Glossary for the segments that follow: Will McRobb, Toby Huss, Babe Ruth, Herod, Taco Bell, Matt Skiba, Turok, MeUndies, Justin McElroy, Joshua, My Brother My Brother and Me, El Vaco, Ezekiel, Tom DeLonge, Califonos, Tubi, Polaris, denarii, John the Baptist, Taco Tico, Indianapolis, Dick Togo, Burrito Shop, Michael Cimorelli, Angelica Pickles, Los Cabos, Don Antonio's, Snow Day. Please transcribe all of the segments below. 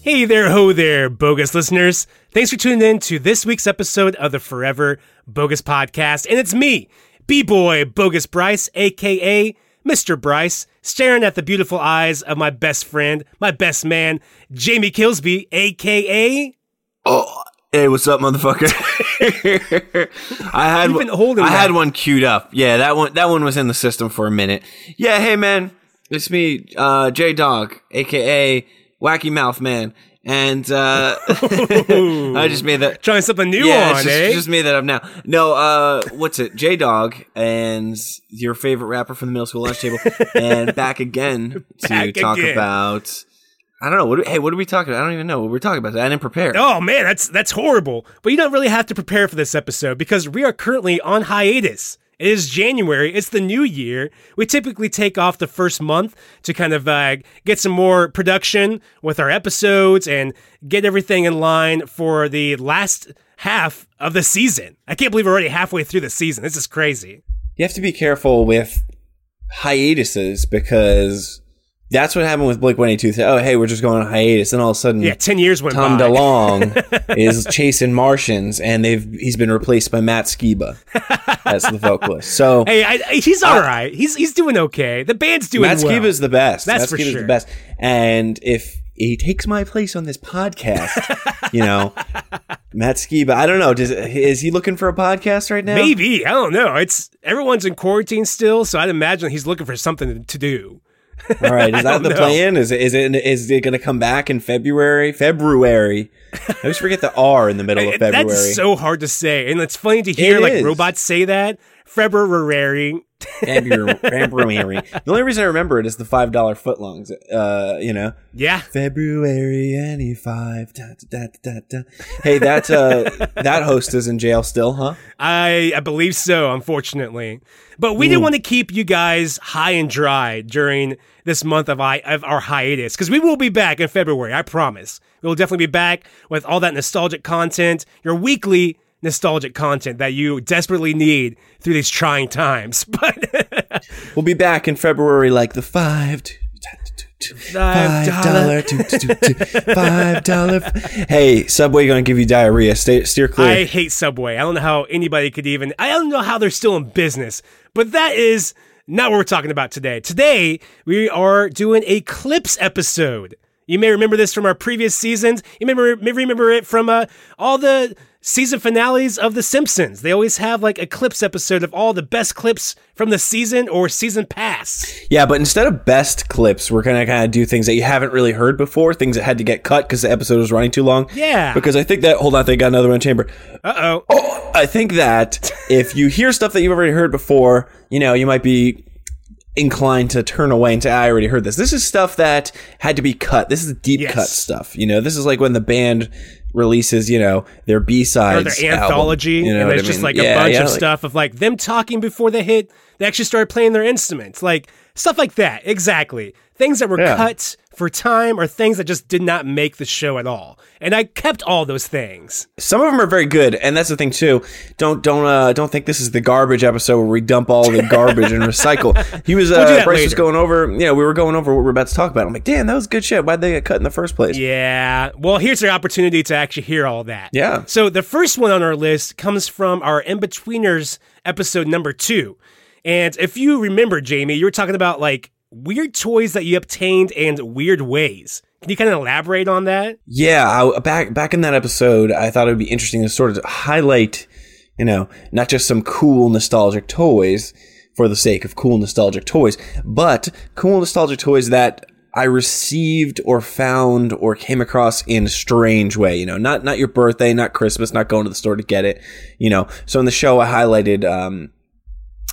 Hey there, ho there, bogus listeners. Thanks for tuning in to this week's episode of the Forever Bogus Podcast. And it's me, B-Boy Bogus Bryce, a.k.a. Mr. Bryce, staring at the beautiful eyes of my best friend, my best man, Jamie Kilsby, a.k.a. Oh, hey, what's up, motherfucker? I had one queued up. Yeah, that one was in the system for a minute. Yeah, hey, man, it's me, J-Dog, a.k.a. Wacky Mouth Man, and I just made that trying something new just made that up now. No, what's it? J Dog and your favorite rapper from the middle school lunch table, and back again to talk about. I don't know. What are we talking about? I don't even know what we're talking about. I didn't prepare. Oh man, that's horrible. But you don't really have to prepare for this episode because we are currently on hiatus. It is January. It's the new year. We typically take off the first month to kind of get some more production with our episodes and get everything in line for the last half of the season. I can't believe we're already halfway through the season. This is crazy. You have to be careful with hiatuses because that's what happened with Blake 182. Oh, hey, we're just going on hiatus. And all of a sudden, 10 years went by. Tom DeLonge is chasing Martians, and he's been replaced by Matt Skiba. That's the vocalist. So hey, he's all right. He's doing okay. The band's doing well. Matt Skiba's the best. That's for sure. The best. And if he takes my place on this podcast, Matt Skiba, I don't know. Is he looking for a podcast right now? Maybe. I don't know. Everyone's in quarantine still, so I'd imagine he's looking for something to do. All right, is that the plan? Is it going to come back in February? February. I always forget the R in the middle of February. That's so hard to say, and it's funny to hear robots say that. February. February. The only reason I remember it is the $5 footlongs. Yeah. February any five. Da, da, da, da. Hey, that host is in jail still, huh? I believe so, unfortunately. But we didn't want to keep you guys high and dry during this month of our hiatus because we will be back in February. I promise. We will definitely be back with all that nostalgic content. Your weekly nostalgic content that you desperately need through these trying times. But we'll be back in February like the $5. Hey, Subway gonna give you diarrhea. Steer clear. I hate Subway. I don't know how anybody could even. I don't know how they're still in business. But that is not what we're talking about today. Today we are doing a clips episode. You may remember this from our previous seasons. You may remember it from all the season finales of The Simpsons. They always have like a clips episode of all the best clips from the season or season pass. Yeah, but instead of best clips, we're going to kind of do things that you haven't really heard before, things that had to get cut because the episode was running too long. Yeah. Because I think that, hold on, they got another one in the chamber. Uh-oh. Oh, I think that if you hear stuff that you've already heard before, you might be inclined to turn away and say, I already heard this. This is stuff that had to be cut. This is deep cut stuff. This is like when the band releases, their B-sides. Or their anthology. Album, and there's just a bunch of stuff of like them talking before they hit. They actually started playing their instruments. Like stuff like that. Exactly. Things that were cut for time or things that just did not make the show at all. And I kept all those things. Some of them are very good. And that's the thing too. Don't think this is the garbage episode where we dump all the garbage and recycle. Bryce was going over, we were going over what we're about to talk about. I'm like, damn, that was good shit. Why'd they get cut in the first place? Yeah. Well, here's your opportunity to actually hear all that. Yeah. So the first one on our list comes from our In-Betweeners episode number 2. And if you remember, Jamie, you were talking about like weird toys that you obtained and weird ways. Can you kind of elaborate on that? Yeah, back in that episode, I thought it would be interesting to sort of highlight, not just some cool nostalgic toys for the sake of cool nostalgic toys, but cool nostalgic toys that I received or found or came across in a strange way, not your birthday, not Christmas, not going to the store to get it, So in the show, I highlighted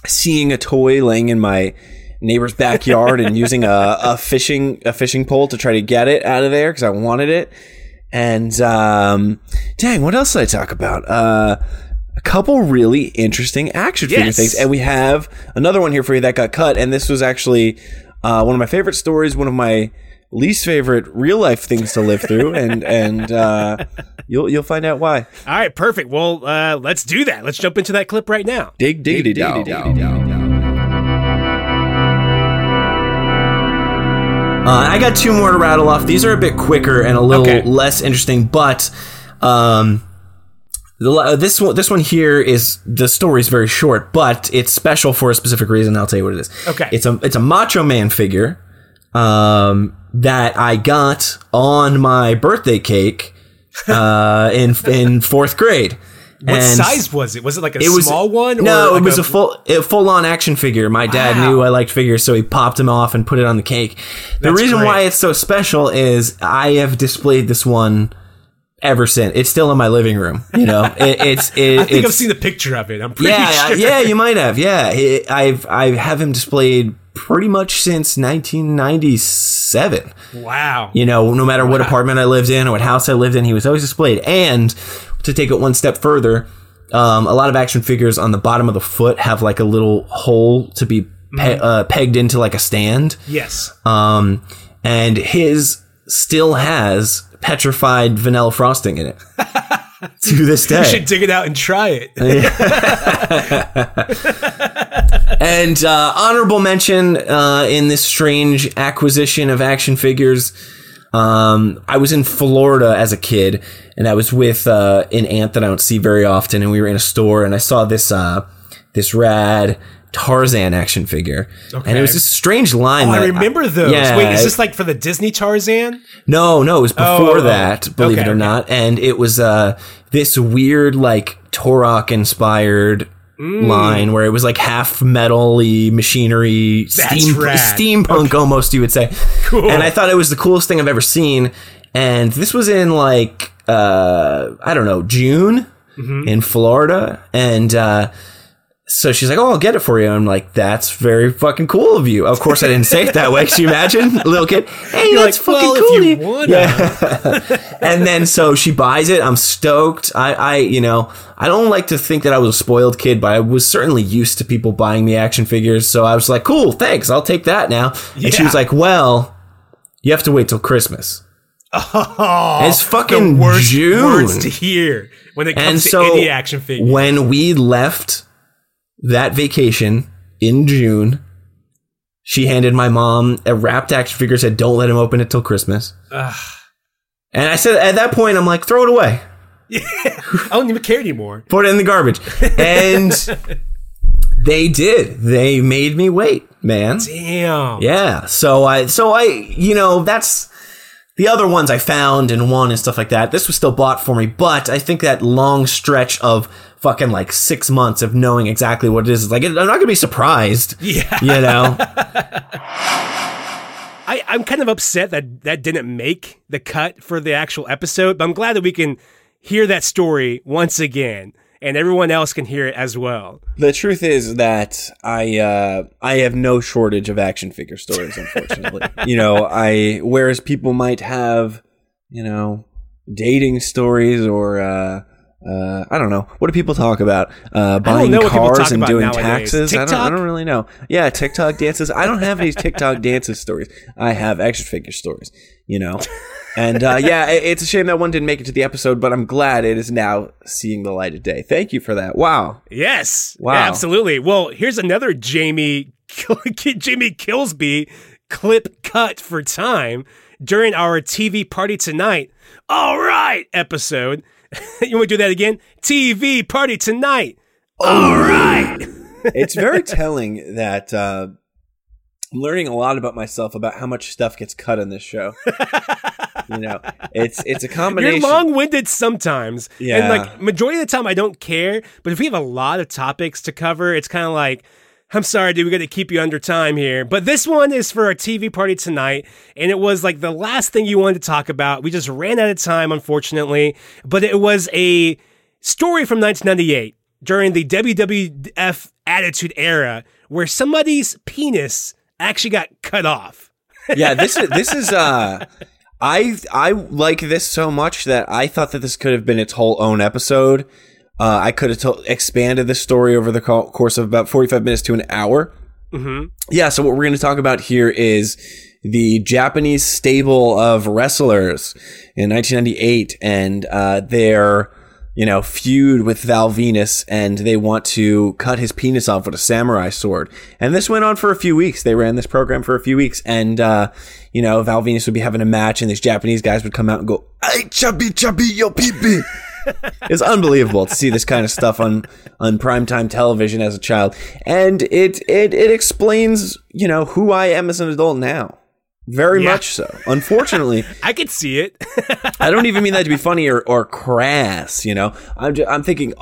seeing a toy laying in my neighbor's backyard and using a fishing pole to try to get it out of there because I wanted it. And dang, what else did I talk about? A couple really interesting action figure things. And we have another one here for you that got cut. And this was actually one of my favorite stories, one of my least favorite real life things to live through. And you'll find out why. All right. Perfect. Well, let's do that. Let's jump into that clip right now. Dig diggity down. I got two more to rattle off. These are a bit quicker and a little less interesting, but this one here is, the story's very short, but it's special for a specific reason. I'll tell you what it is. Okay, it's a Macho Man figure that I got on my birthday cake in fourth grade. What size was it? Was it like small one? No, it was a full-on action figure. My dad knew I liked figures, so he popped them off and put it on the cake. The reason why it's so special is I have displayed this one ever since. It's still in my living room. You know, I've seen the picture of it. I'm pretty sure. Yeah, you might have. Yeah, I have him displayed pretty much since 1997. Wow. You know, no matter what apartment I lived in or what house I lived in, he was always displayed. And to take it one step further, a lot of action figures on the bottom of the foot have like a little hole to be pegged into like a stand. Yes. And his still has petrified vanilla frosting in it to this day. You should dig it out and try it. And honorable mention in this strange acquisition of action figures. I was in Florida as a kid, and I was with an aunt that I don't see very often, and we were in a store, and I saw this this rad Tarzan action figure, and it was this strange line. I remember those. Yeah, wait, is this like for the Disney Tarzan? No, it was before that, believe it or not, and it was this weird like Turok inspired line where it was like half metal-y machinery, steampunk almost, you would say. Cool. And I thought it was the coolest thing I've ever seen. And this was in like, I don't know, June in Florida. And so she's like, oh, I'll get it for you. And I'm like, that's very fucking cool of you. Of course, I didn't say it that way. Can you imagine? Little kid. Hey, you're that's like, fucking well, cool. If you wanna. Yeah. And then so she buys it. I'm stoked. I don't like to think that I was a spoiled kid, but I was certainly used to people buying me action figures. So I was like, cool, thanks. I'll take that now. Yeah. And she was like, well, you have to wait till Christmas. Oh, it's fucking the worst June. Words to hear when it comes to any action figure. When we left that vacation in June, she handed my mom a wrapped action figure, said, don't let him open it till Christmas. And I said, at that point, I'm like, throw it away. Yeah, I don't even care anymore. Put it in the garbage. And they did. They made me wait, man. Damn. Yeah. So I, you know, that's the other ones I found and won and stuff like that. This was still bought for me, but I think that long stretch of fucking like 6 months of knowing exactly what it is. It's like, I'm not going to be surprised. Yeah. You know? I'm kind of upset that didn't make the cut for the actual episode, but I'm glad that we can hear that story once again and everyone else can hear it as well. The truth is that I have no shortage of action figure stories, unfortunately. You know, whereas people might have, you know, dating stories or, I don't know. What do people talk about? Buying cars and doing taxes? I don't really know. Yeah, TikTok dances. I don't have any TikTok dances stories. I have action figure stories, you know. And yeah, it's a shame that one didn't make it to the episode, but I'm glad it is now seeing the light of day. Thank you for that. Wow. Yes. Wow. Yeah, absolutely. Well, here's another Jamie Kilsby clip cut for time during our TV Party Tonight All Right episode. You want to do that again? TV Party Tonight. All right. It's very telling that I'm learning a lot about myself about how much stuff gets cut in this show. You know, it's a combination. You're long-winded sometimes. Yeah. And like majority of the time I don't care, but if we have a lot of topics to cover, it's kind of like, I'm sorry, dude, we got to keep you under time here. But this one is for our TV Party Tonight, and it was like the last thing you wanted to talk about. We just ran out of time, unfortunately. But it was a story from 1998 during the WWF Attitude Era where somebody's penis actually got cut off. Yeah, this is I like this so much that I thought that this could have been its whole own episode. I could have expanded this story over the course of about 45 minutes to an hour. Mm-hmm. Yeah, so what we're going to talk about here is the Japanese stable of wrestlers in 1998 and their, you know, feud with Val Venis, and they want to cut his penis off with a samurai sword. And this went on for a few weeks. They ran this program for a few weeks, and, you know, Val Venis would be having a match, and these Japanese guys would come out and go, "Ay, chubby, chubby, yo, pee-pee." It's unbelievable to see this kind of stuff on primetime television as a child. And it explains, you know, who I am as an adult now. Very much so. Unfortunately. I could see it. I don't even mean that to be funny or crass, you know. I'm thinking,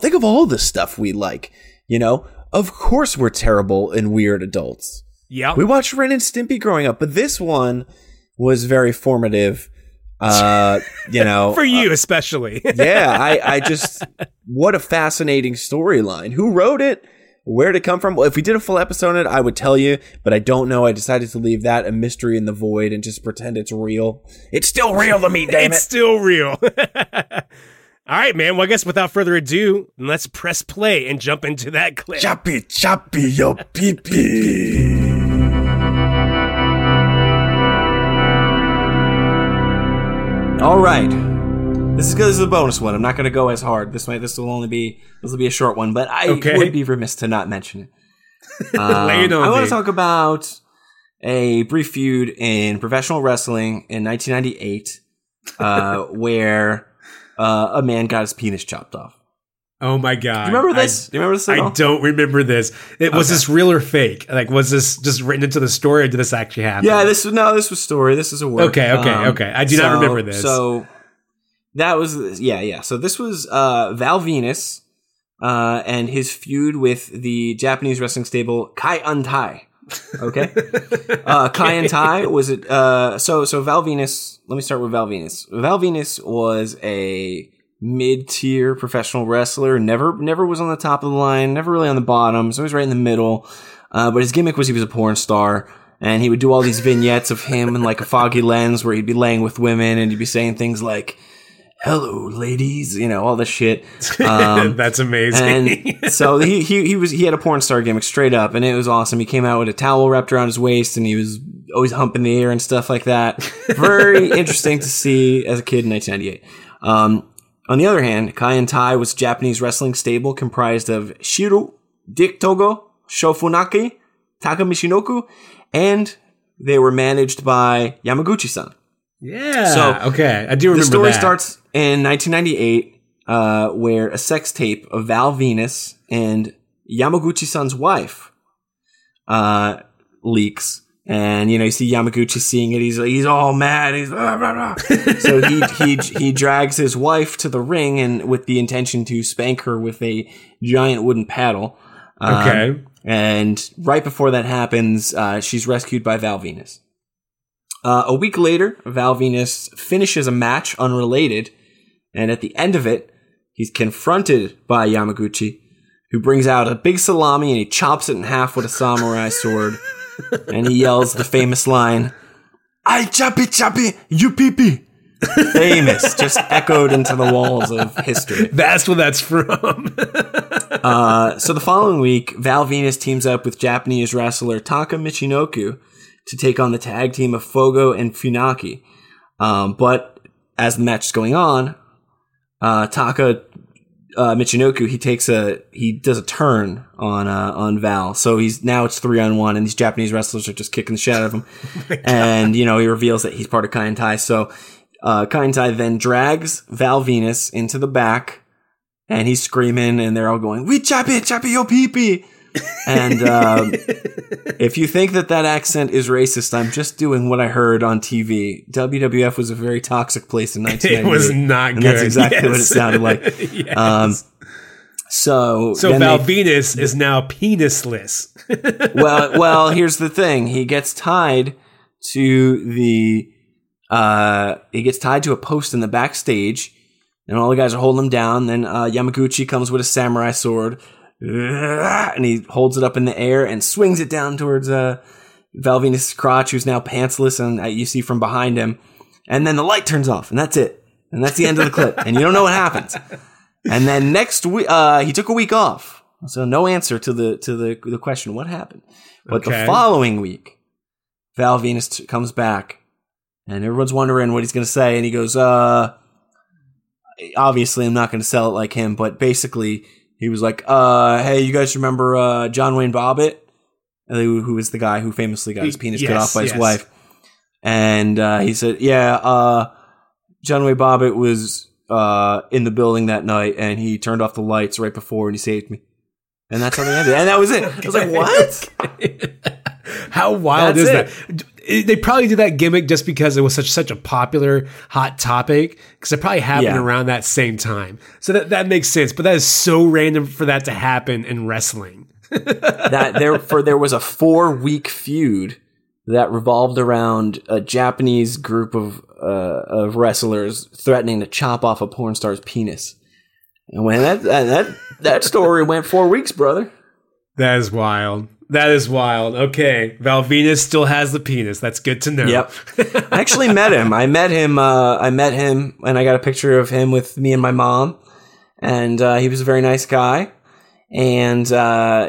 think of all the stuff we like, you know. Of course we're terrible and weird adults. Yeah. We watched Ren and Stimpy growing up, but this one was very formative. You know, for you especially. Yeah, I just, what a fascinating storyline. Who wrote it? Where did it come from? Well, if we did a full episode on it, I would tell you, but I don't know. I decided to leave that a mystery in the void and just pretend it's real. It's still real to me, damn it. It's still real. All right, man. Well, I guess without further ado, let's press play and jump into that clip. Choppy, choppy, yo, pee pee. All right, this is a bonus one. I'm not going to go as hard. This will be a short one, but I would be remiss to not mention it. I want to talk about a brief feud in professional wrestling in 1998, where a man got his penis chopped off. Oh my god! Do you remember this at all? I don't remember this. Was this real or fake? Like, was this just written into the story, or did this actually happen? Yeah, this was story. This is a work. Okay. I do not remember this. So that was So this was Val Venis and his feud with the Japanese wrestling stable Kaientai. Okay, Kaientai was it? So Val Venis. Let me start with Val Venis. Val Venis was a mid-tier professional wrestler, never was on the top of the line, never really on the bottom, so he was right in the middle, but his gimmick was he was a porn star, and he would do all these vignettes of him in like a foggy lens where he'd be laying with women and he'd be saying things like, "Hello, ladies," you know, all this shit. That's amazing. And so he had a porn star gimmick straight up, and it was awesome. He came out with a towel wrapped around his waist, and he was always humping the air and stuff like that. Very interesting to see as a kid in 1998. On the other hand, Kaientai was a Japanese wrestling stable comprised of Shiru, Dick Togo, Shofunaki, Taka Michinoku, and they were managed by Yamaguchi-san. Yeah. So, okay, I do remember that. The story starts in 1998, where a sex tape of Val Venis and Yamaguchi-san's wife leaks. And, you know, you see Yamaguchi seeing it. He's all mad. He's blah, blah, blah. So he drags his wife to the ring and with the intention to spank her with a giant wooden paddle. Okay. And right before that happens, she's rescued by Val Venis. A week later, Val Venis finishes a match unrelated. And at the end of it, he's confronted by Yamaguchi, who brings out a big salami and he chops it in half with a samurai sword. And he yells the famous line, "I choppy choppy, you pee pee." Famous, just echoed into the walls of history. That's where that's from. So the following week, Val Venis teams up with Japanese wrestler Taka Michinoku to take on the tag team of Fogo and Funaki. But as the match is going on, Taka Michinoku, he does a turn on Val. So it's 3-on-1 and these Japanese wrestlers are just kicking the shit out of him. Oh, and, you know, he reveals that he's part of Kaientai. So, Kaientai then drags Val Venis into the back and he's screaming and they're all going, "We choppy, choppy, yo pee pee." And, if you think that accent is racist, I'm just doing what I heard on TV. WWF was a very toxic place in 1998. It was not good. And that's exactly what it sounded like. Yes. So Val Venis is now penisless. well, here's the thing. He gets tied to a post in the backstage and all the guys are holding him down. Then, Yamaguchi comes with a samurai sword. And he holds it up in the air and swings it down towards Val Venis' crotch, who's now pantsless, and you see from behind him. And then the light turns off, and that's it. And that's the end of the clip. And you don't know what happens. And then next week, he took a week off. So no answer to the question, what happened? But the following week, Val Venis comes back, and everyone's wondering what he's going to say. And he goes, obviously I'm not going to sell it like him, but basically he was like, hey, you guys remember John Wayne Bobbitt, who was the guy who famously got his penis cut off by his wife? And he said, John Wayne Bobbitt was in the building that night, and he turned off the lights right before, and he saved me. And that's how they ended. And that was it. I was like, what? How wild is that? They probably did that gimmick just because it was such a popular hot topic, because it probably happened around that same time. So that makes sense. But that is so random for that to happen in wrestling. There was a 4-week feud that revolved around a Japanese group of wrestlers threatening to chop off a porn star's penis. And when that story went 4 weeks, brother. That is wild. That is wild. Okay. Val Venis still has the penis. That's good to know. Yep. I actually met him. I met him and I got a picture of him with me and my mom. And he was a very nice guy. And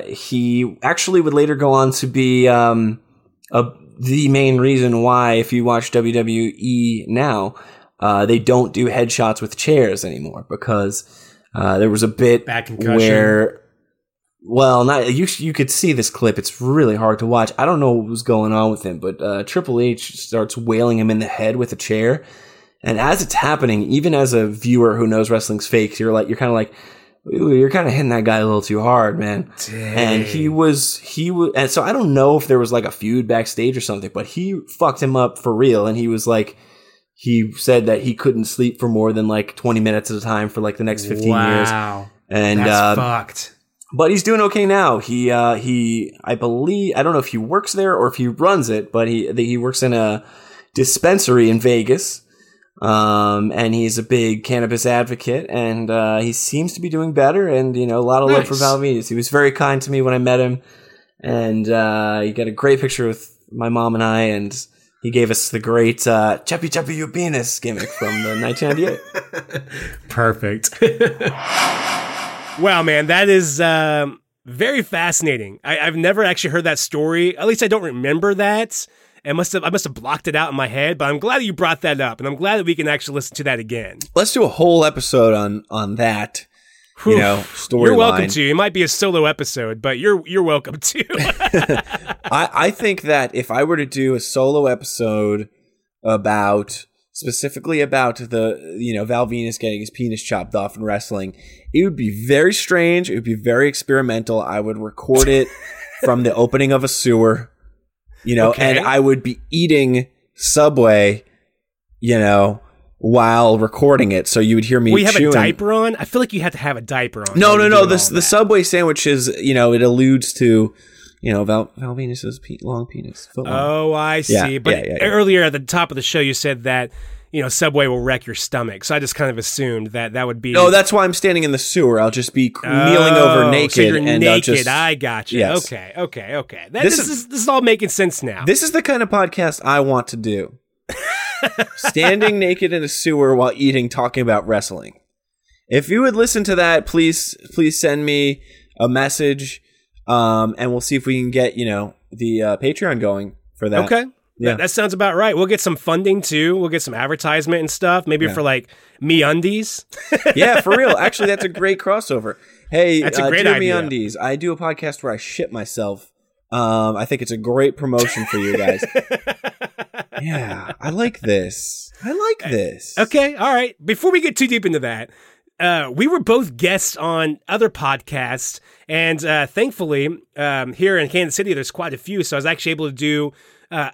he actually would later go on to be the main reason why, if you watch WWE now, they don't do headshots with chairs anymore, because there was a bit where, well, not you could see this clip. It's really hard to watch. I don't know what was going on with him, but Triple H starts wailing him in the head with a chair. And as it's happening, even as a viewer who knows wrestling's fake, you're kind of like, you're kind of hitting that guy a little too hard, man. Dang. And he was, and so I don't know if there was like a feud backstage or something, but he fucked him up for real. And he was like, he said that he couldn't sleep for more than like 20 minutes at a time for like the next 15 years. Wow. And that's fucked. But he's doing okay now. He, I believe, I don't know if he works there or if he runs it, but he works in a dispensary in Vegas. And he's a big cannabis advocate, and he seems to be doing better, and a lot of love for Val Venis. He was very kind to me when I met him, and he got a great picture with my mom and I, and he gave us the great Chappy Chappy Your Penis gimmick from the 1998. Perfect. Wow, man, that is very fascinating. I've never actually heard that story. At least I don't remember that. I must have blocked it out in my head, but I'm glad that you brought that up, and I'm glad that we can actually listen to that again. Let's do a whole episode on that. Whew. Story. You're welcome to. It might be a solo episode, but you're welcome to. I think that if I were to do a solo episode about the Val Venis getting his penis chopped off in wrestling, it would be very strange. It would be very experimental. I would record it from the opening of a sewer. And I would be eating Subway, while recording it. So you would hear me chewing. Have a diaper on? I feel like you have to have a diaper on. No. The Subway sandwich is, it alludes to, Val Venis's long penis. Oh, I see. Yeah, but earlier at the top of the show, you said that, Subway will wreck your stomach. So I just kind of assumed that would be. No, that's why I'm standing in the sewer. I'll just be kneeling over naked. So you're naked. I got you. Yes. Okay. This is all making sense now. This is the kind of podcast I want to do. Standing naked in a sewer while eating, talking about wrestling. If you would listen to that, please send me a message, and we'll see if we can get, the Patreon going for that. Okay. Yeah. That sounds about right. We'll get some funding too. We'll get some advertisement and stuff. Maybe for like MeUndies. Yeah, for real. Actually, that's a great crossover. Hey, that's a great idea. MeUndies. I do a podcast where I shit myself. I think it's a great promotion for you guys. Yeah, I like this. Okay, all right. Before we get too deep into that, we were both guests on other podcasts, and thankfully, here in Kansas City, there's quite a few. So I was actually able to do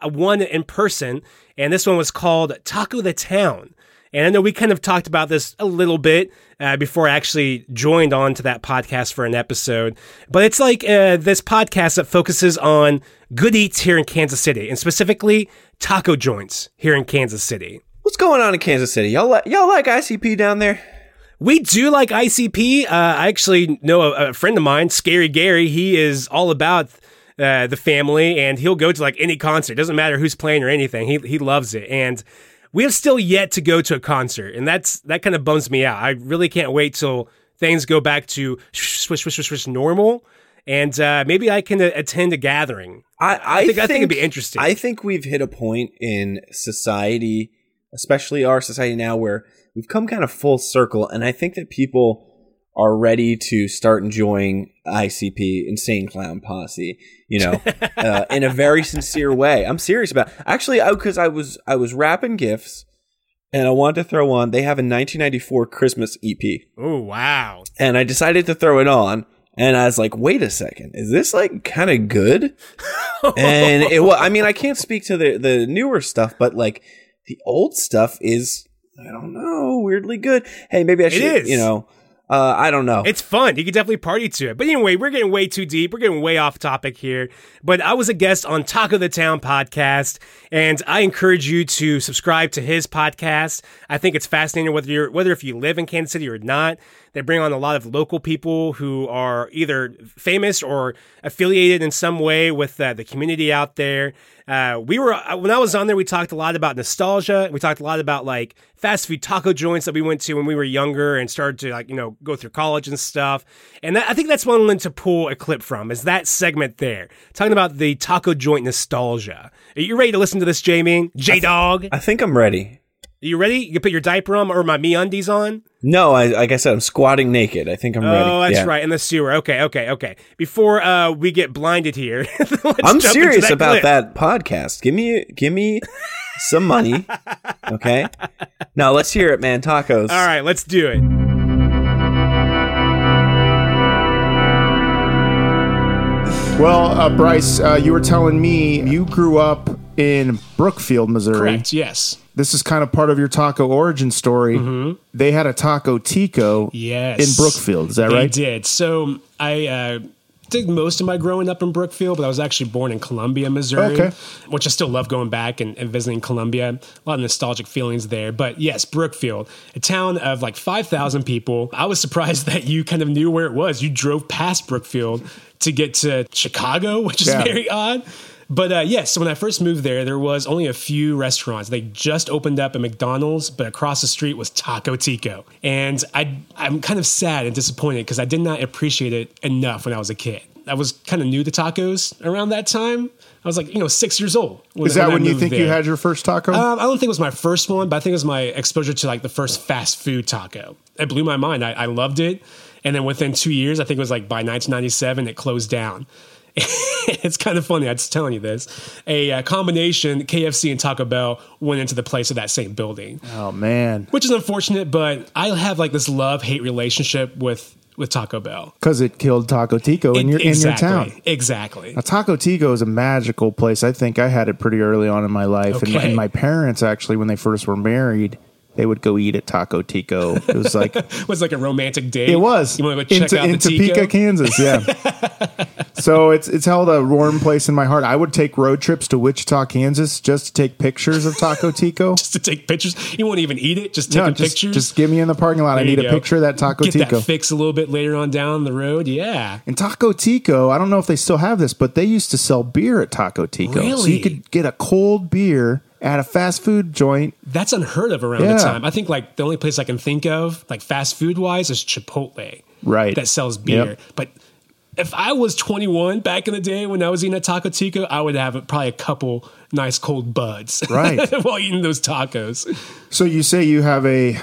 one in person, and this one was called Taco the Town. And I know we kind of talked about this a little bit before I actually joined on to that podcast for an episode. But it's like this podcast that focuses on good eats here in Kansas City, and specifically taco joints here in Kansas City. What's going on in Kansas City? Y'all like ICP down there? We do like ICP. I actually know a friend of mine, Scary Gary. He is all about the family, and he'll go to like any concert. Doesn't matter who's playing or anything. He loves it. And we have still yet to go to a concert, and that kind of bums me out. I really can't wait till things go back to swish normal, and maybe I can attend a gathering. I think it'd be interesting. I think we've hit a point in society, especially our society now, where we've come kind of full circle, and I think that people are ready to start enjoying ICP, Insane Clown Posse, you know, in a very sincere way. I'm serious about it. Actually, because I was wrapping gifts, and I wanted to throw on, they have a 1994 Christmas EP. Oh, wow. And I decided to throw it on, and I was like, wait a second, is this like kind of good? And it was, I mean, I can't speak to the newer stuff, but like the old stuff is, I don't know, weirdly good. Hey, maybe I should, you know. I don't know. It's fun. You could definitely party to it. But anyway, we're getting way too deep. We're getting way off topic here. But I was a guest on Talk of the Town podcast, and I encourage you to subscribe to his podcast. I think it's fascinating whether you live in Kansas City or not. They bring on a lot of local people who are either famous or affiliated in some way with the community out there. When I was on there, we talked a lot about nostalgia. We talked a lot about like fast food taco joints that we went to when we were younger and started to like, you know, go through college and stuff. And I think that's one to pull a clip from, is that segment there talking about the taco joint nostalgia. Are you ready to listen to this, Jamie? J-Dog? I think I'm ready. Are you ready? You can put your diaper on or my MeUndies on? No, like I said, I'm squatting naked. I think I'm ready. Oh, that's right. In the sewer. Okay. Before we get blinded here, I'm serious about that podcast. Give me some money, okay? Now, let's hear it, man. Tacos. All right, let's do it. Well, Bryce, you were telling me you grew up in Brookfield, Missouri. Correct, yes. This is kind of part of your taco origin story. Mm-hmm. They had a Taco Tico in Brookfield. Is that right? They did. So I did most of my growing up in Brookfield, but I was actually born in Columbia, Missouri, which I still love going back and visiting Columbia. A lot of nostalgic feelings there. But yes, Brookfield, a town of like 5,000 people. I was surprised that you kind of knew where it was. You drove past Brookfield to get to Chicago, which is very odd. But so when I first moved there, there was only a few restaurants. They just opened up a McDonald's, but across the street was Taco Tico. And I'm kind of sad and disappointed because I did not appreciate it enough when I was a kid. I was kind of new to tacos around that time. I was like, 6 years old. Is that when you think you had your first taco? I don't think it was my first one, but I think it was my exposure to like the first fast food taco. It blew my mind. I loved it. And then within 2 years, I think it was like by 1997, it closed down. It's kind of funny. I'm just telling you this. A combination KFC and Taco Bell went into the place of that same building. Oh, man. Which is unfortunate, but I have like this love-hate relationship with Taco Bell. Because it killed Taco Tico in your town. Exactly. Now, Taco Tico is a magical place. I think I had it pretty early on in my life. Okay. And my parents, actually, when they first were married, they would go eat at Taco Tico. It was like a romantic date. It was. You want to go check out the Tico? In Topeka, Kansas, yeah. So it's held a warm place in my heart. I would take road trips to Wichita, Kansas, just to take pictures of Taco Tico. Just to take pictures? You won't even eat it? Just taking pictures? Just get me in the parking lot. There I need a picture of that Taco Tico. Get that fix a little bit later on down the road, yeah. And Taco Tico, I don't know if they still have this, but they used to sell beer at Taco Tico. Really? So you could get a cold beer at a fast food joint. That's unheard of around the time. I think like the only place I can think of, like fast food wise, is Chipotle. Right. That sells beer. Yep. But if I was 21 back in the day when I was eating at Taco Tico, I would have probably a couple nice cold buds. Right. While eating those tacos. So you say you have a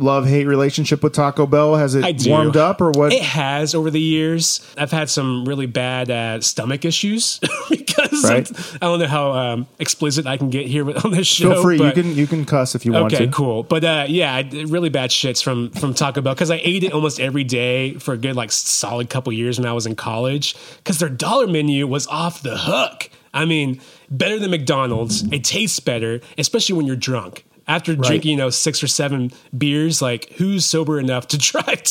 love-hate relationship with Taco Bell? Has it warmed up or what? It has over the years. I've had some really bad stomach issues because I don't know how explicit I can get here on this show. Feel free. But you can cuss if you want to. Okay, cool. But I did really bad shits from Taco Bell because I ate it almost every day for a good like solid couple years when I was in college because their dollar menu was off the hook. I mean, better than McDonald's. It tastes better, especially when you're drunk. After drinking, 6 or 7 beers, like who's sober enough to drive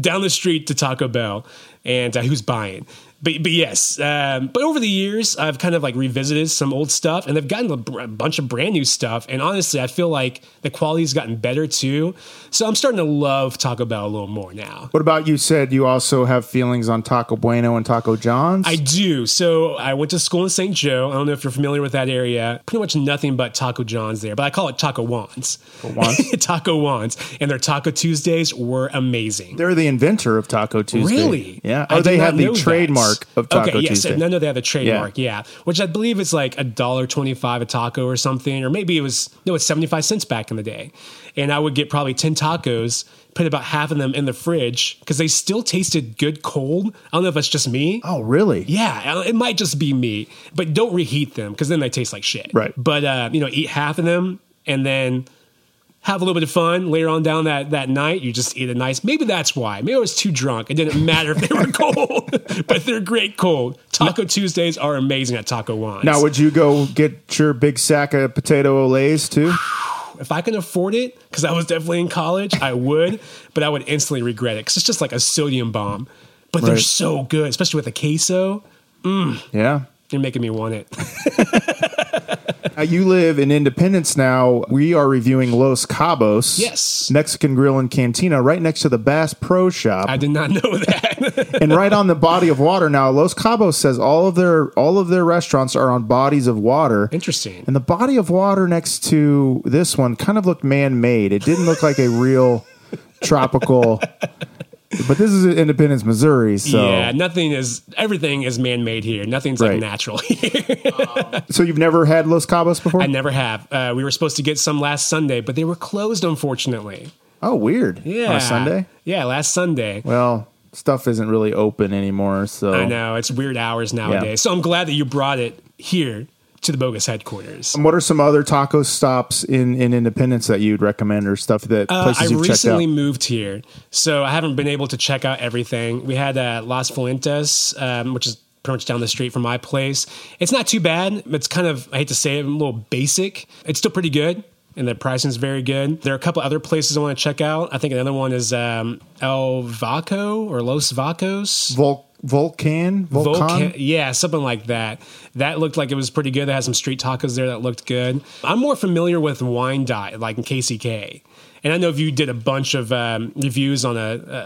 down the street to Taco Bell? and who's buying. But yes, but over the years, I've kind of like revisited some old stuff, and they've gotten a bunch of brand new stuff. And honestly, I feel like the quality's gotten better too. So I'm starting to love Taco Bell a little more now. What about you said you also have feelings on Taco Bueno and Taco John's? I do. So I went to school in St. Joe. I don't know if you're familiar with that area. Pretty much nothing but Taco John's there, but I call it Taco Wands. Taco Wands. And their Taco Tuesdays were amazing. They're the inventor of Taco Tuesday. Really? Yeah. Or they have the trademark of Taco Tuesday. Yes, no, they have a trademark, yeah. Which I believe is like $1.25 a taco or something, or maybe it was, no, it's 75 cents back in the day. And I would get probably 10 tacos, put about half of them in the fridge, because they still tasted good cold. I don't know if that's just me. Oh, really? Yeah, it might just be me. But don't reheat them, because then they taste like shit. Right. But, you know, eat half of them, and then have a little bit of fun later on down that night. You just eat a nice, maybe that's why. Maybe I was too drunk. It didn't matter if they were cold, but they're great cold. Taco Tuesdays are amazing at Taco Wands. Now, would you go get your big sack of potato Olays too? If I can afford it, because I was definitely in college, I would, but I would instantly regret it because it's just like a sodium bomb. But they're so good, especially with the queso. Mm. Yeah. You're making me want it. You live in Independence now. We are reviewing Los Cabos. Yes. Mexican Grill and Cantina right next to the Bass Pro Shop. I did not know that. And right on the body of water now, Los Cabos says all of their restaurants are on bodies of water. Interesting. And the body of water next to this one kind of looked man-made. It didn't look like a real tropical. But this is Independence, Missouri, so... Yeah, everything is man-made here. Nothing's, like, natural here. So you've never had Los Cabos before? I never have. We were supposed to get some last Sunday, but they were closed, unfortunately. Oh, weird. Yeah. On a Sunday? Yeah, last Sunday. Well... Stuff isn't really open anymore, so... I know, it's weird hours nowadays. Yeah. So I'm glad that you brought it here to the Bogus headquarters. And what are some other taco stops in Independence that you'd recommend, or stuff that places you've checked out? I recently moved here, so I haven't been able to check out everything. We had Las Fuentes, which is pretty much down the street from my place. It's not too bad. It's kind of, I hate to say it, a little basic. It's still pretty good, and the pricing is very good. There are a couple other places I want to check out. I think another one is El Vaco or Los Vacos. Volcan? Yeah, something like that. That looked like it was pretty good. They had some street tacos there that looked good. I'm more familiar with Wine Diet, like in KCK. And I know you did a bunch of reviews on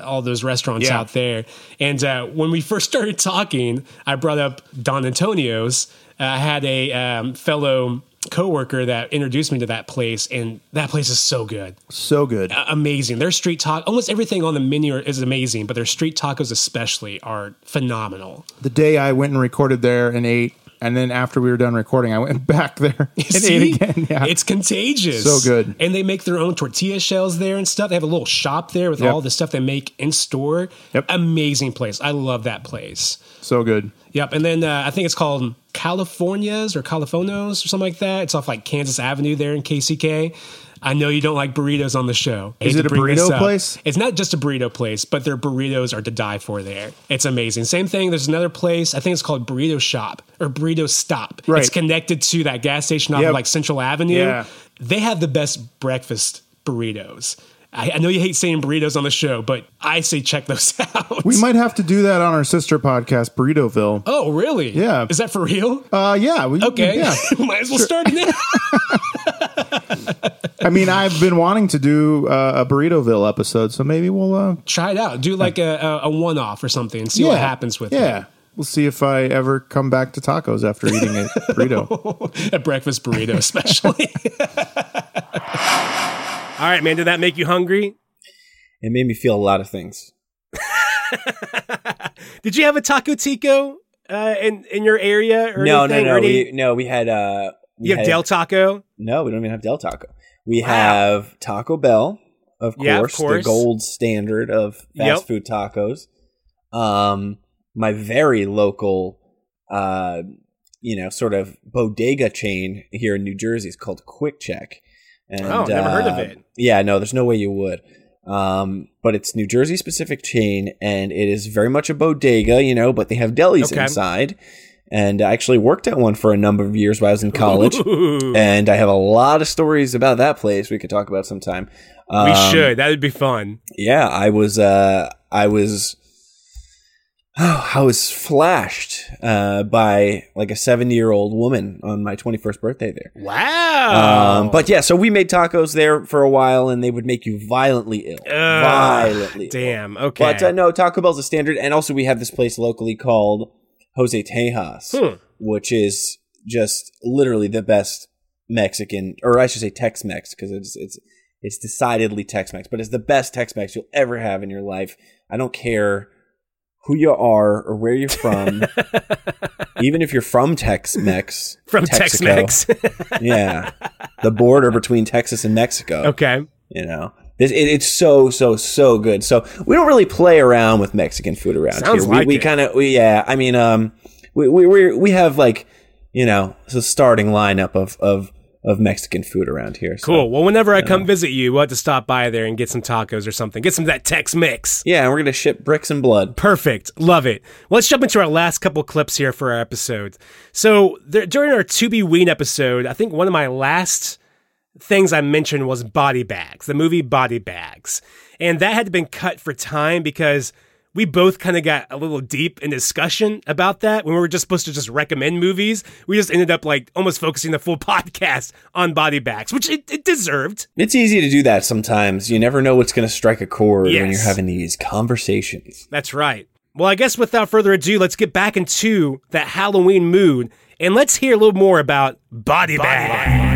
all those restaurants out there. And when we first started talking, I brought up Don Antonio's. I had a fellow coworker that introduced me to that place, and that place is so good. So good. Amazing. Their street taco, almost everything on the menu is amazing, but their street tacos especially are phenomenal. The day I went and recorded there and ate, and then after we were done recording, I went back there and ate again. Yeah. It's contagious. So good. And they make their own tortilla shells there and stuff. They have a little shop there with all the stuff they make in store. Yep. Amazing place. I love that place. So good. Yep. And then I think it's called California's or Califonos or something like that. It's off like Kansas Avenue there in KCK. I know you don't like burritos on the show. Is it a burrito place? It's not just a burrito place, but their burritos are to die for there. It's amazing. Same thing. There's another place. I think it's called Burrito Shop or Burrito Stop. Right. It's connected to that gas station off of like Central Avenue. Yeah. They have the best breakfast burritos. I know you hate saying burritos on the show, but I say check those out. We might have to do that on our sister podcast, Burritoville. Oh, really? Yeah. Is that for real? Yeah. Okay. Might as well start now. I mean, I've been wanting to do a Burritoville episode, so maybe we'll... try it out. Do like a one-off or something and see what happens with it. Yeah. We'll see if I ever come back to tacos after eating a burrito. A breakfast burrito especially. All right, man, did that make you hungry? It made me feel a lot of things. Did you have a Taco Tico in your area? Or no. We had... you had Del Taco? No, we don't even have Del Taco. We have Taco Bell, of course, the gold standard of fast food tacos. My very local, sort of bodega chain here in New Jersey is called Quick Check. And, never heard of it. Yeah, no, there's no way you would. But it's New Jersey specific chain, and it is very much a bodega, but they have delis inside. And I actually worked at one for a number of years while I was in college. Ooh. And I have a lot of stories about that place we could talk about sometime. We should. That would be fun. Yeah, I was I was flashed by like a 70-year-old woman on my 21st birthday there. Wow. But yeah, so we made tacos there for a while, and they would make you violently ill. Damn. Ill. Okay. But no, Taco Bell's a standard. And also we have this place locally called Jose Tejas, which is just literally the best Mexican, or I should say Tex-Mex, because it's decidedly Tex-Mex, but it's the best Tex-Mex you'll ever have in your life. I don't care who you are or where you're from, even if you're from Tex-Mex. From Tex-Mex. Yeah. The border between Texas and Mexico. Okay. You know, it's so good. So we don't really play around with Mexican food around here. We have like, you know, the starting lineup of Mexican food around here. So, cool. Well, whenever I come visit you, we'll have to stop by there and get some tacos or something. Get some of that Tex-Mex. Yeah, and we're going to ship bricks and blood. Perfect. Love it. Well, let's jump into our last couple clips here for our episode. So during our To Be Ween episode, I think one of my last things I mentioned was Body Bags, the movie Body Bags. And that had been cut for time because we both kind of got a little deep in discussion about that. When we were just supposed to just recommend movies, we just ended up like almost focusing the full podcast on Body Bags, which it deserved. It's easy to do that sometimes. You never know what's going to strike a chord when you're having these conversations. That's right. Well, I guess without further ado, let's get back into that Halloween mood and let's hear a little more about Body Bags.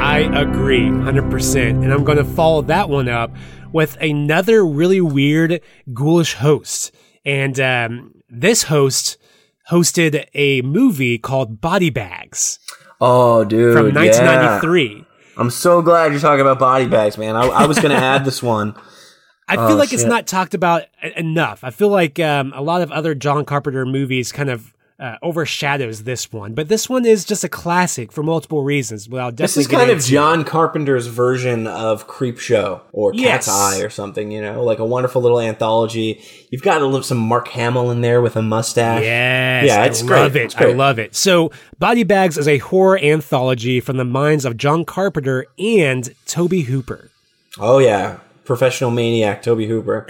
I agree 100%. And I'm going to follow that one up with another really weird, ghoulish host. And this host hosted a movie called Body Bags. Oh, dude. From 1993. Yeah. I'm so glad you're talking about Body Bags, man. I was going to add this one. I feel like it's not talked about enough. I feel like a lot of other John Carpenter movies kind of overshadows this one, but this one is just a classic for multiple reasons. Well, this is kind of John Carpenter's version of Creepshow or Cat's Eye or something, you know, like a wonderful little anthology. You've got a little some Mark Hamill in there with a mustache. Yes, yeah, it's great. I love it. So, Body Bags is a horror anthology from the minds of John Carpenter and Tobe Hooper. Oh yeah. Professional maniac, Tobe Hooper.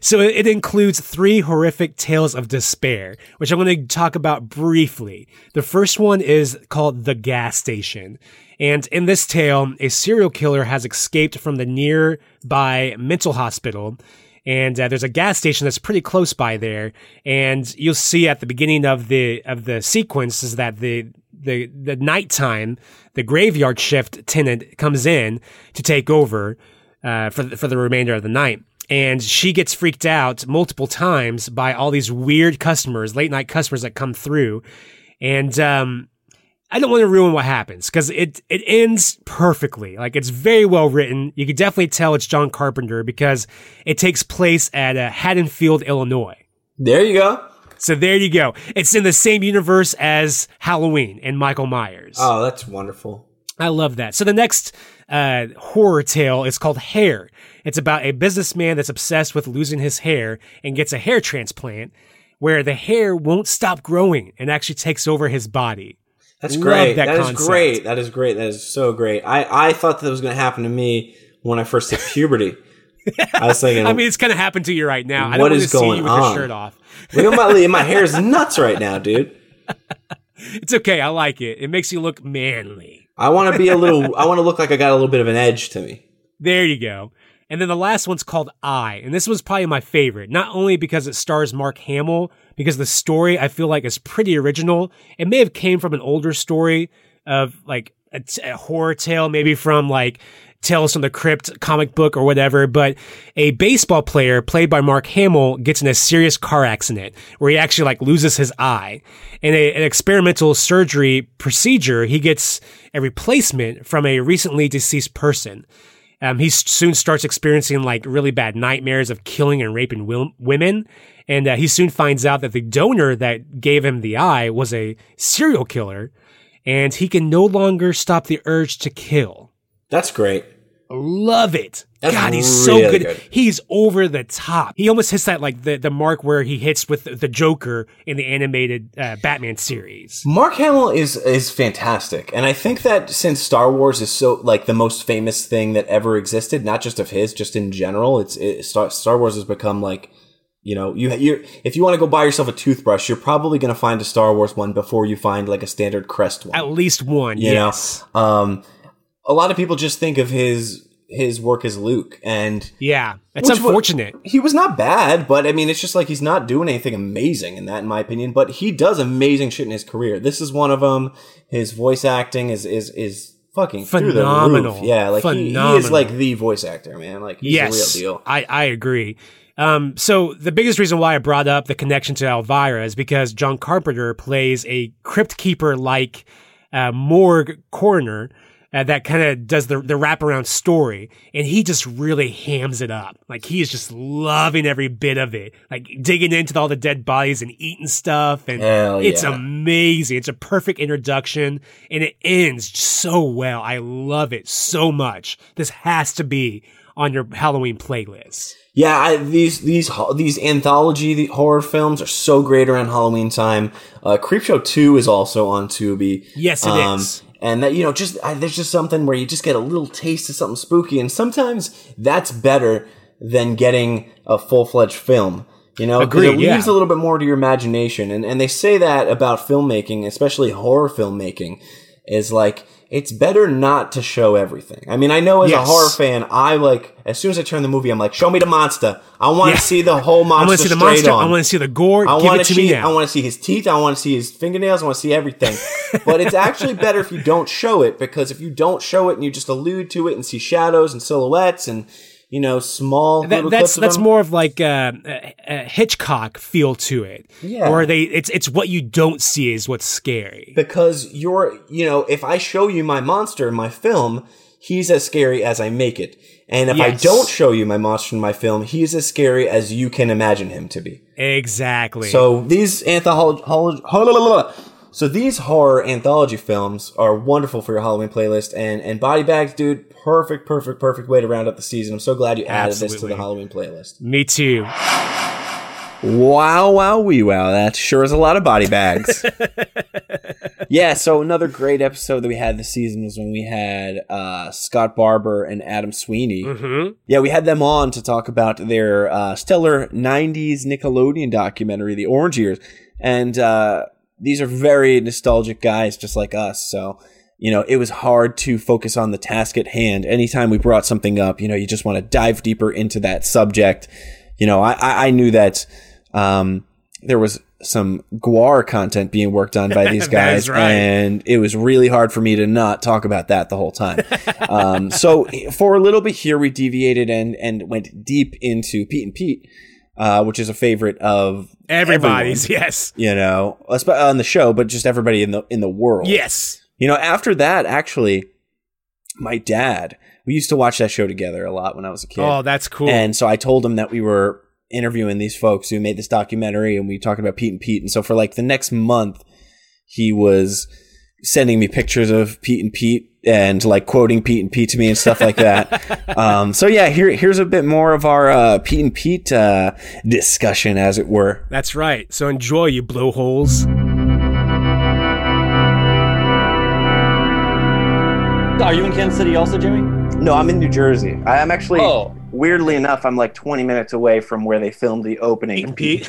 So it includes three horrific tales of despair, which I'm going to talk about briefly. The first one is called The Gas Station. And in this tale, a serial killer has escaped from the nearby mental hospital. And there's a gas station that's pretty close by there. And you'll see at the beginning of the sequence is that the nighttime, the graveyard shift tenant comes in to take over for the remainder of the night. And she gets freaked out multiple times by all these weird customers, late night customers that come through. And I don't want to ruin what happens because it ends perfectly. Like, it's very well written. You can definitely tell it's John Carpenter because it takes place at Haddonfield, Illinois. There you go. So there you go. It's in the same universe as Halloween and Michael Myers. Oh, that's wonderful. I love that. So the next horror tale is called Hair. It's about a businessman that's obsessed with losing his hair and gets a hair transplant where the hair won't stop growing and actually takes over his body. That's great. That is great. That is so great. I thought that was going to happen to me when I first hit puberty. I was thinking, I mean, it's going to happen to you right now. What I don't is going see you with on? Your shirt off. Look at my hair is nuts right now, dude. It's okay. I like it. It makes you look manly. I want to look like I got a little bit of an edge to me. There you go. And then the last one's called I, and this was probably my favorite, not only because it stars Mark Hamill, because the story I feel like is pretty original. It may have came from an older story of like a horror tale, maybe from like Tales from the Crypt comic book or whatever, but a baseball player played by Mark Hamill gets in a serious car accident where he actually like loses his eye. In an experimental surgery procedure, he gets a replacement from a recently deceased person. He soon starts experiencing like really bad nightmares of killing and raping women. And he soon finds out that the donor that gave him the eye was a serial killer, and he can no longer stop the urge to kill. That's great. Love it. That's God, he's really so good. He's over the top. He almost hits that, like, the mark where he hits with the Joker in the animated Batman series. Mark Hamill is fantastic. And I think that since Star Wars is so, like, the most famous thing that ever existed, not just of his, just in general, Star Wars has become, like, you know, if you want to go buy yourself a toothbrush, you're probably going to find a Star Wars one before you find, like, a standard Crest one. At least one, yes. You know? A lot of people just think of his work as Luke, and yeah, that's unfortunate. He was not bad, but I mean, it's just like he's not doing anything amazing in that, in my opinion. But he does amazing shit in his career. This is one of them. His voice acting is fucking phenomenal. Through the roof. Yeah, like he is like the voice actor, man. Like he's the real deal. I agree. So the biggest reason why I brought up the connection to Elvira is because John Carpenter plays a crypt keeper like morgue coroner. That kind of does the wraparound story, and he just really hams it up. Like, he is just loving every bit of it, like digging into all the dead bodies and eating stuff, and it's amazing. It's a perfect introduction, and it ends so well. I love it so much. This has to be on your Halloween playlist. Yeah, these anthology horror films are so great around Halloween time. Creepshow 2 is also on Tubi. Yes, it is. And that, you know, there's just something where you just get a little taste of something spooky, and sometimes that's better than getting a full-fledged film, you know? Because it leaves a little bit more to your imagination, and they say that about filmmaking, especially horror filmmaking, is like, it's better not to show everything. I mean, I know as a horror fan, I like, as soon as I turn the movie, I'm like, show me the monster. I want to see the whole monster. I want to see the monster. I want to see the gore. I want to see his teeth. I want to see his fingernails. I want to see everything. But it's actually better if you don't show it, because if you don't show it and you just allude to it and see shadows and silhouettes and, you know, small little clips of them. That's more of like a Hitchcock feel to it. Yeah. Or it's what you don't see is what's scary. Because if I show you my monster in my film, he's as scary as I make it. And if I don't show you my monster in my film, he's as scary as you can imagine him to be. Exactly. So these these horror anthology films are wonderful for your Halloween playlist, and body bags, dude, perfect way to round up the season. I'm so glad you added this to the Halloween playlist. Me too. Wow. That sure is a lot of body bags. Yeah, so another great episode that we had this season was when we had Scott Barber and Adam Sweeney. Mm-hmm. Yeah, we had them on to talk about their stellar 90s Nickelodeon documentary, The Orange Years. And these are very nostalgic guys just like us, so you know, it was hard to focus on the task at hand. Anytime we brought something up, you know, you just want to dive deeper into that subject. You know, I knew that there was some Gwar content being worked on by these guys. Right. And it was really hard for me to not talk about that the whole time. So for a little bit here, we deviated and went deep into Pete and Pete, which is a favorite of everybody's. Everyone, yes. You know, on the show, but just everybody in the world. Yes. You know, after that, actually, my dad, we used to watch that show together a lot when I was a kid. Oh, that's cool. And so I told him that we were interviewing these folks who made this documentary, and we were talking about Pete and Pete. And so for like the next month, he was sending me pictures of Pete and Pete and like quoting Pete and Pete to me and stuff like that. So yeah, here's a bit more of our Pete and Pete discussion, as it were. That's right. So enjoy, you blowholes. Are you in Kansas City also, Jimmy? No, I'm in New Jersey. I'm actually, weirdly enough, I'm like 20 minutes away from where they filmed the opening. Pete,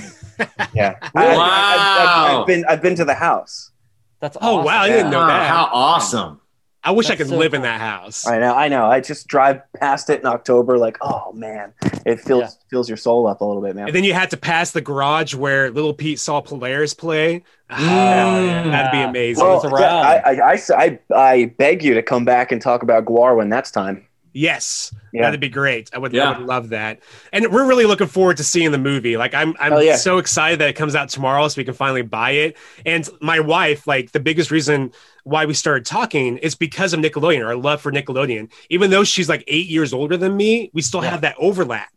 yeah. Wow. I've been to the house. That's awesome. Oh, wow. I didn't know that. How awesome. I wish I could live in that house. I know. I just drive past it in October like, oh, man. It fills your soul up a little bit, man. And then you had to pass the garage where Little Pete saw Polaris play. Yeah. That'd be amazing. Well, I beg you to come back and talk about Gwar when that's time. Yes, that'd be great. I would love that. And we're really looking forward to seeing the movie. Like, I'm so excited that it comes out tomorrow so we can finally buy it. And my wife, like, the biggest reason why we started talking is because of Nickelodeon, our love for Nickelodeon. Even though she's like 8 years older than me, we still have that overlap.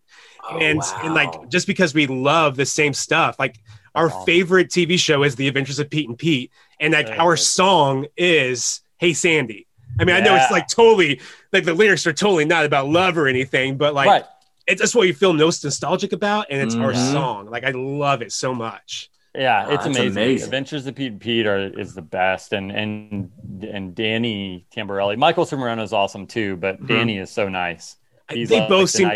Oh, and like, just because we love the same stuff, like our favorite TV show is The Adventures of Pete and Pete. And like our song is Hey Sandy. I mean, yeah. I know it's like totally, like the lyrics are totally not about love or anything, but like, right. It's just what you feel most nostalgic about, and it's our song. Like, I love it so much. Yeah, it's amazing. Adventures of Pete and Pete is the best, and Danny Tamborelli, Michael Cimorelli is awesome too, but Danny is so nice. I listen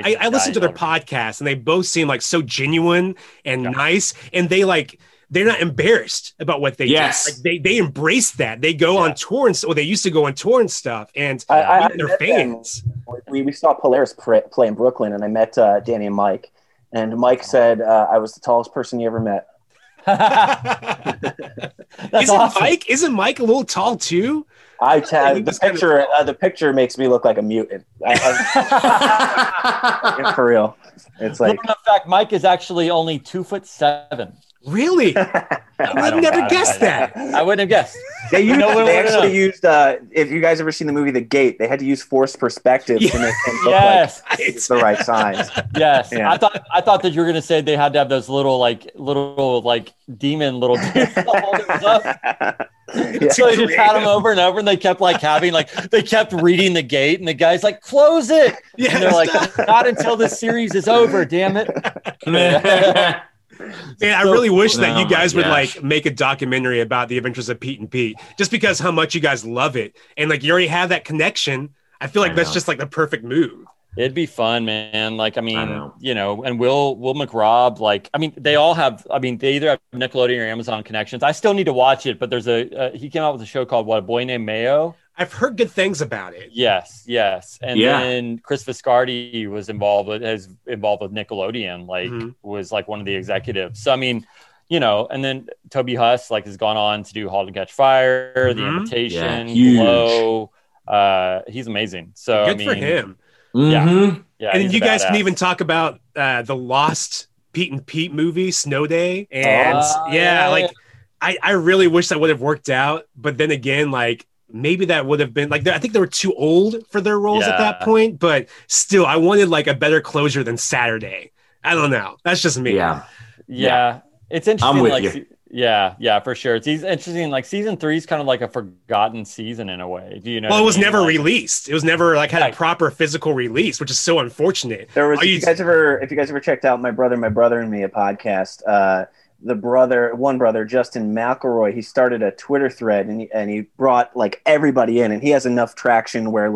to their podcast, and they both seem like so genuine and nice, and they like. They're not embarrassed about what they do. Like they embrace that. They go on tour and so they used to go on tour and stuff, and their fans. We saw Polaris play in Brooklyn, and I met Danny and Mike. And Mike said, "I was the tallest person you ever met." Isn't awesome. Mike a little tall too? The picture makes me look like a mutant. Yeah, for real, it's like. In fact, Mike is actually only 2'7". Really? I would never guess that. I wouldn't have guessed. They actually used, if you guys ever seen the movie The Gate, they had to use forced perspective to make him look like it's the right size. Yes. Yeah. I thought that you were going to say they had to have those little demon little dudes holding up. Yeah. So they just had them over and over, and they kept having reading The Gate, and the guy's like, close it. Yeah. And they're like, not until this series is over, damn it. Man, I really wish that you guys would make a documentary about the Adventures of Pete and Pete, just because how much you guys love it, and you already have that connection. I feel like that's just the perfect move. It'd be fun, man. And Will McRobb, they all have. I mean, they either have Nickelodeon or Amazon connections. I still need to watch it, but there's he came out with a show called A Boy Named Mayo. I've heard good things about it. Yes. And then Chris Viscardi was involved with Nickelodeon, was one of the executives. So, I mean, and then Toby Huss, has gone on to do Halt and Catch Fire, The Invitation, Glow. He's amazing. So, good for him. Yeah. And you guys can even talk about the lost Pete and Pete movie, Snow Day. And I really wish that would have worked out. But then again, maybe that would have been I think they were too old for their roles at that point, but still, I wanted a better closure than Saturday. I don't know. That's just me. Yeah. It's interesting. I'm with you. Yeah, for sure. It's interesting. Season 3 is kind of a forgotten season in a way. Do you know? Well, it was never released. It was never had a proper physical release, which is so unfortunate. There was. If you guys ever checked out My Brother and Me, a podcast. One brother, Justin McElroy, he started a Twitter thread and he brought everybody in, and he has enough traction where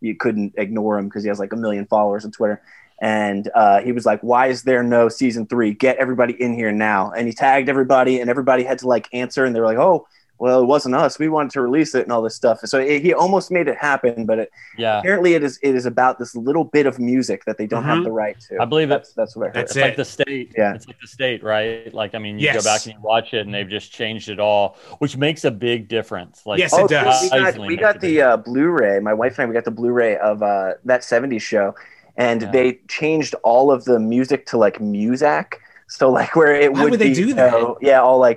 you couldn't ignore him because he has 1 million followers on Twitter. And he was like, why is there no season 3? Get everybody in here now. And he tagged everybody, and everybody had to answer. And they were like, oh, well, it wasn't us. We wanted to release it and all this stuff. So he almost made it happen, but apparently it is about this little bit of music that they don't have the right to. I believe that's what I heard. It's like The State. Yeah. It's like The State, right? Go back and you watch it, and they've just changed it all, which makes a big difference. It does. We got the Blu-ray. My wife and I, we got the Blu-ray of that 70s show, and they changed all of the music to Muzak. So where it would be, do that? All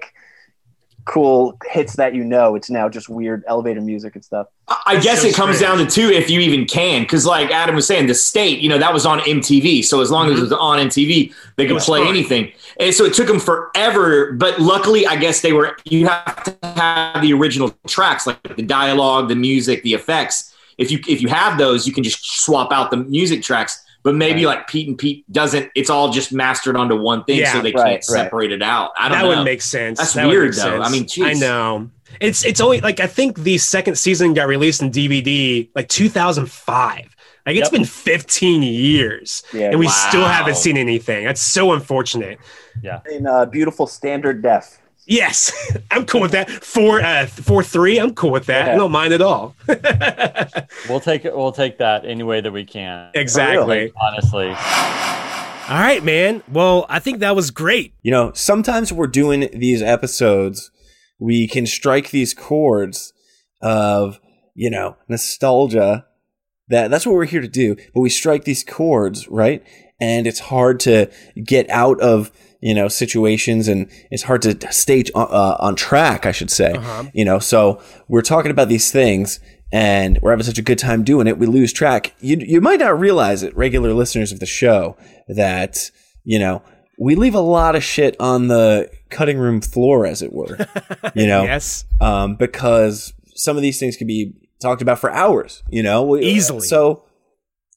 cool hits that it's now just weird elevator music and stuff. I guess so it comes down to two, if you even can, because Adam was saying, The State, that was on MTV. So as long as it was on MTV, they could play anything. And so it took them forever. But luckily, I guess you have to have the original tracks, the dialogue, the music, the effects. If you have those, you can just swap out the music tracks. But maybe Pete and Pete doesn't. It's all just mastered onto one thing, so they can't separate it out. I don't know. That would make sense. That's weird, though. I mean, geez. I know. It's only I think the second season got released in DVD 2005. It's been 15 years, and we still haven't seen anything. That's so unfortunate. Yeah. In beautiful standard def. Yes, I'm cool with that. 4:3, I'm cool with that. Yeah. I don't mind at all. We'll take that any way that we can. Exactly. Honestly. All right, man. Well, I think that was great. Sometimes we're doing these episodes, we can strike these chords of, nostalgia. That's what we're here to do. But we strike these chords, right? And it's hard to get out of situations, and it's hard to stay on track, I should say. So we're talking about these things, and we're having such a good time doing it, we lose track. You might not realize it, regular listeners of the show, that we leave a lot of shit on the cutting room floor, as it were. Yes. Because some of these things can be talked about for hours, you know, easily. So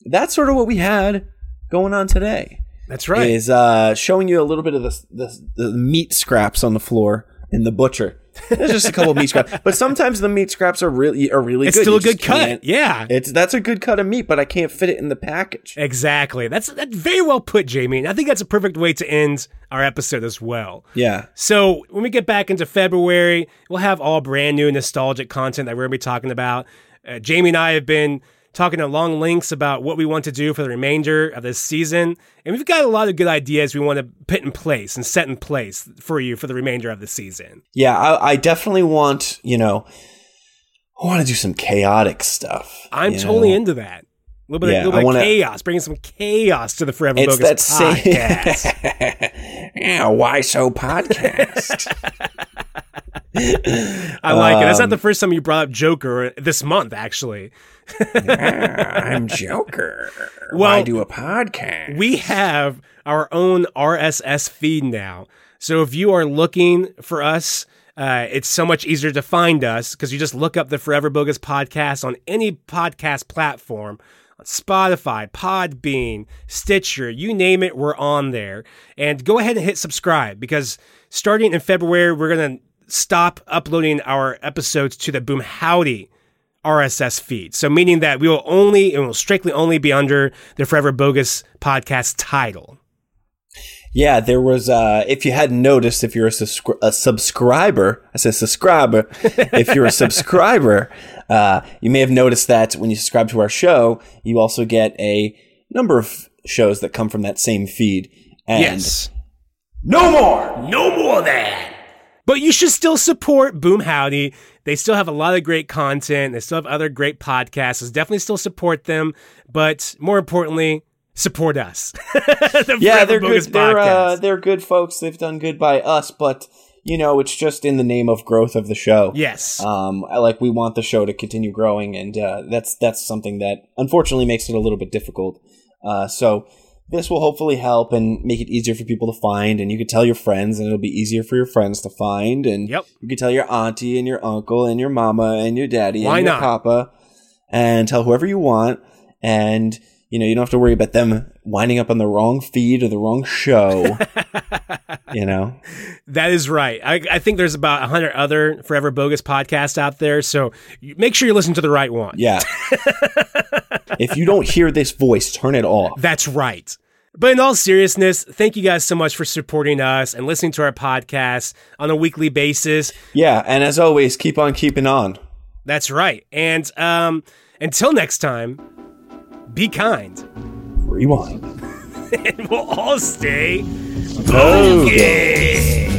that's sort of what we had going on today. That's right. Is showing you a little bit of the meat scraps on the floor in the butcher. There's just a couple of meat scraps, but sometimes the meat scraps are really good. It's still a good cut. Yeah, that's a good cut of meat, but I can't fit it in the package. Exactly. That's very well put, Jamie. And I think that's a perfect way to end our episode as well. Yeah. So when we get back into February, we'll have all brand new nostalgic content that we're gonna be talking about. Jamie and I have been talking at long lengths about what we want to do for the remainder of this season. And we've got a lot of good ideas we want to put in place and set in place for you for the remainder of the season. Yeah, I definitely want, you know, I want to do some chaotic stuff. I'm totally into that. A little bit, yeah, of chaos, bringing some chaos to the Forever Bogus podcast. Yeah, why so podcast? I like it. That's not the first time you brought up Joker this month, actually. Yeah, I'm Joker. Well, why do a podcast? We have our own RSS feed now. So if you are looking for us, it's so much easier to find us because you just look up the Forever Bogus podcast on any podcast platform. Spotify, Podbean, Stitcher, you name it, we're on there. And go ahead and hit subscribe because starting in February, we're going to stop uploading our episodes to the Boom Howdy RSS feed. So meaning that we will only, and will strictly only be under the Forever Bogus podcast title. Yeah, there was, if you hadn't noticed, if you're a subscriber, I said subscriber, if you're a subscriber, you may have noticed that when you subscribe to our show, you also get a number of shows that come from that same feed. And yes. No more of that. But you should still support Boom Howdy. They still have a lot of great content. They still have other great podcasts. So definitely still support them. But more importantly, support us. They're good. They're good folks. They've done good by us, but you know, it's just in the name of growth of the show. Yes. We want the show to continue growing, and that's something that unfortunately makes it a little bit difficult. So this will hopefully help and make it easier for people to find, and you can tell your friends, and it'll be easier for your friends to find, and you can tell your auntie and your uncle and your mama and your daddy your papa, and tell whoever you want, and you know, you don't have to worry about them winding up on the wrong feed or the wrong show, you know? That is right. I think there's about 100 other Forever Bogus podcasts out there, so make sure you listen to the right one. Yeah. If you don't hear this voice, turn it off. That's right. But in all seriousness, thank you guys so much for supporting us and listening to our podcast on a weekly basis. Yeah, and as always, keep on keeping on. That's right. And until next time, be kind. Rewind. And we'll all stay bogus.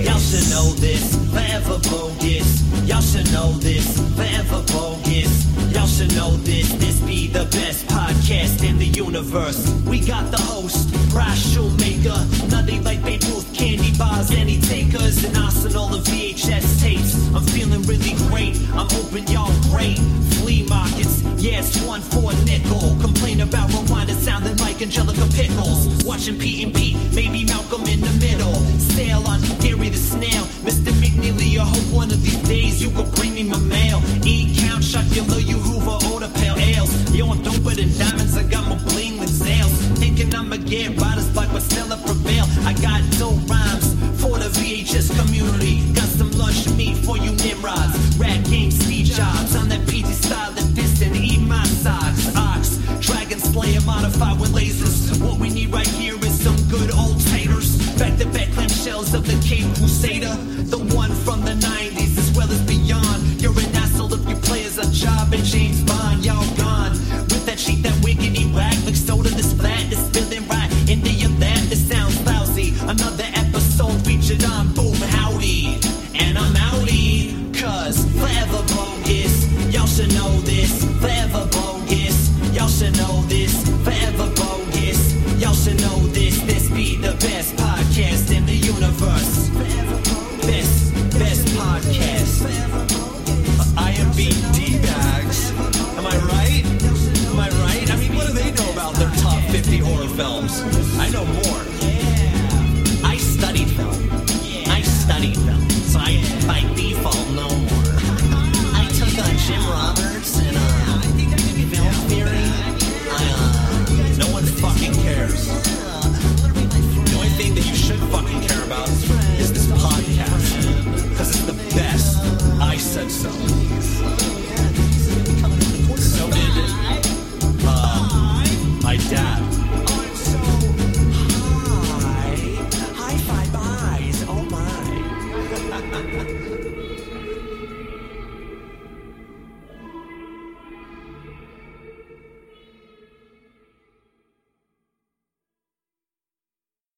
Y'all should know this. Forever bogus. Y'all should know this. Forever bogus. Y'all should know this. This be the best podcast in the universe. We got the host, Ross Shoemaker. Nothing like Babe Ruth, candy bars, any takers, and arsenal of VHS tapes. I'm feeling really great. I'm hoping y'all great. Flea markets, yes, one for a nickel. Complain about Rwanda sounding like Angelica Pickles. Watching Pete and Pete, maybe Malcolm in the Middle. Sail on Gary the Snail. Mr. McNeely, I hope one of these days you could bring me my mail. Eat, count, shut your little you Hoover, older pale ales. Yo, I'm doper than diamonds, I got my bling with sales. Thinking I'ma get riders like but still I prevail. I got dope rhymes for the VHS community. Got some lunch meat for you Nimrods. Rap game, Steve Jobs. I'm that PG style that fist and eat my socks. Ox, Dragon Slayer modified with lasers. What we need right here is some good old taters. Back to back clam shells of the Cape Crusader. The one from the 90s as well as beyond. You're an asshole if you play as a job and James Bond. Y'all gone with that sheet that wiggity whack. Mixed soda this flat is spilling right into your lap. right down. I'm so high. High five eyes. Oh my.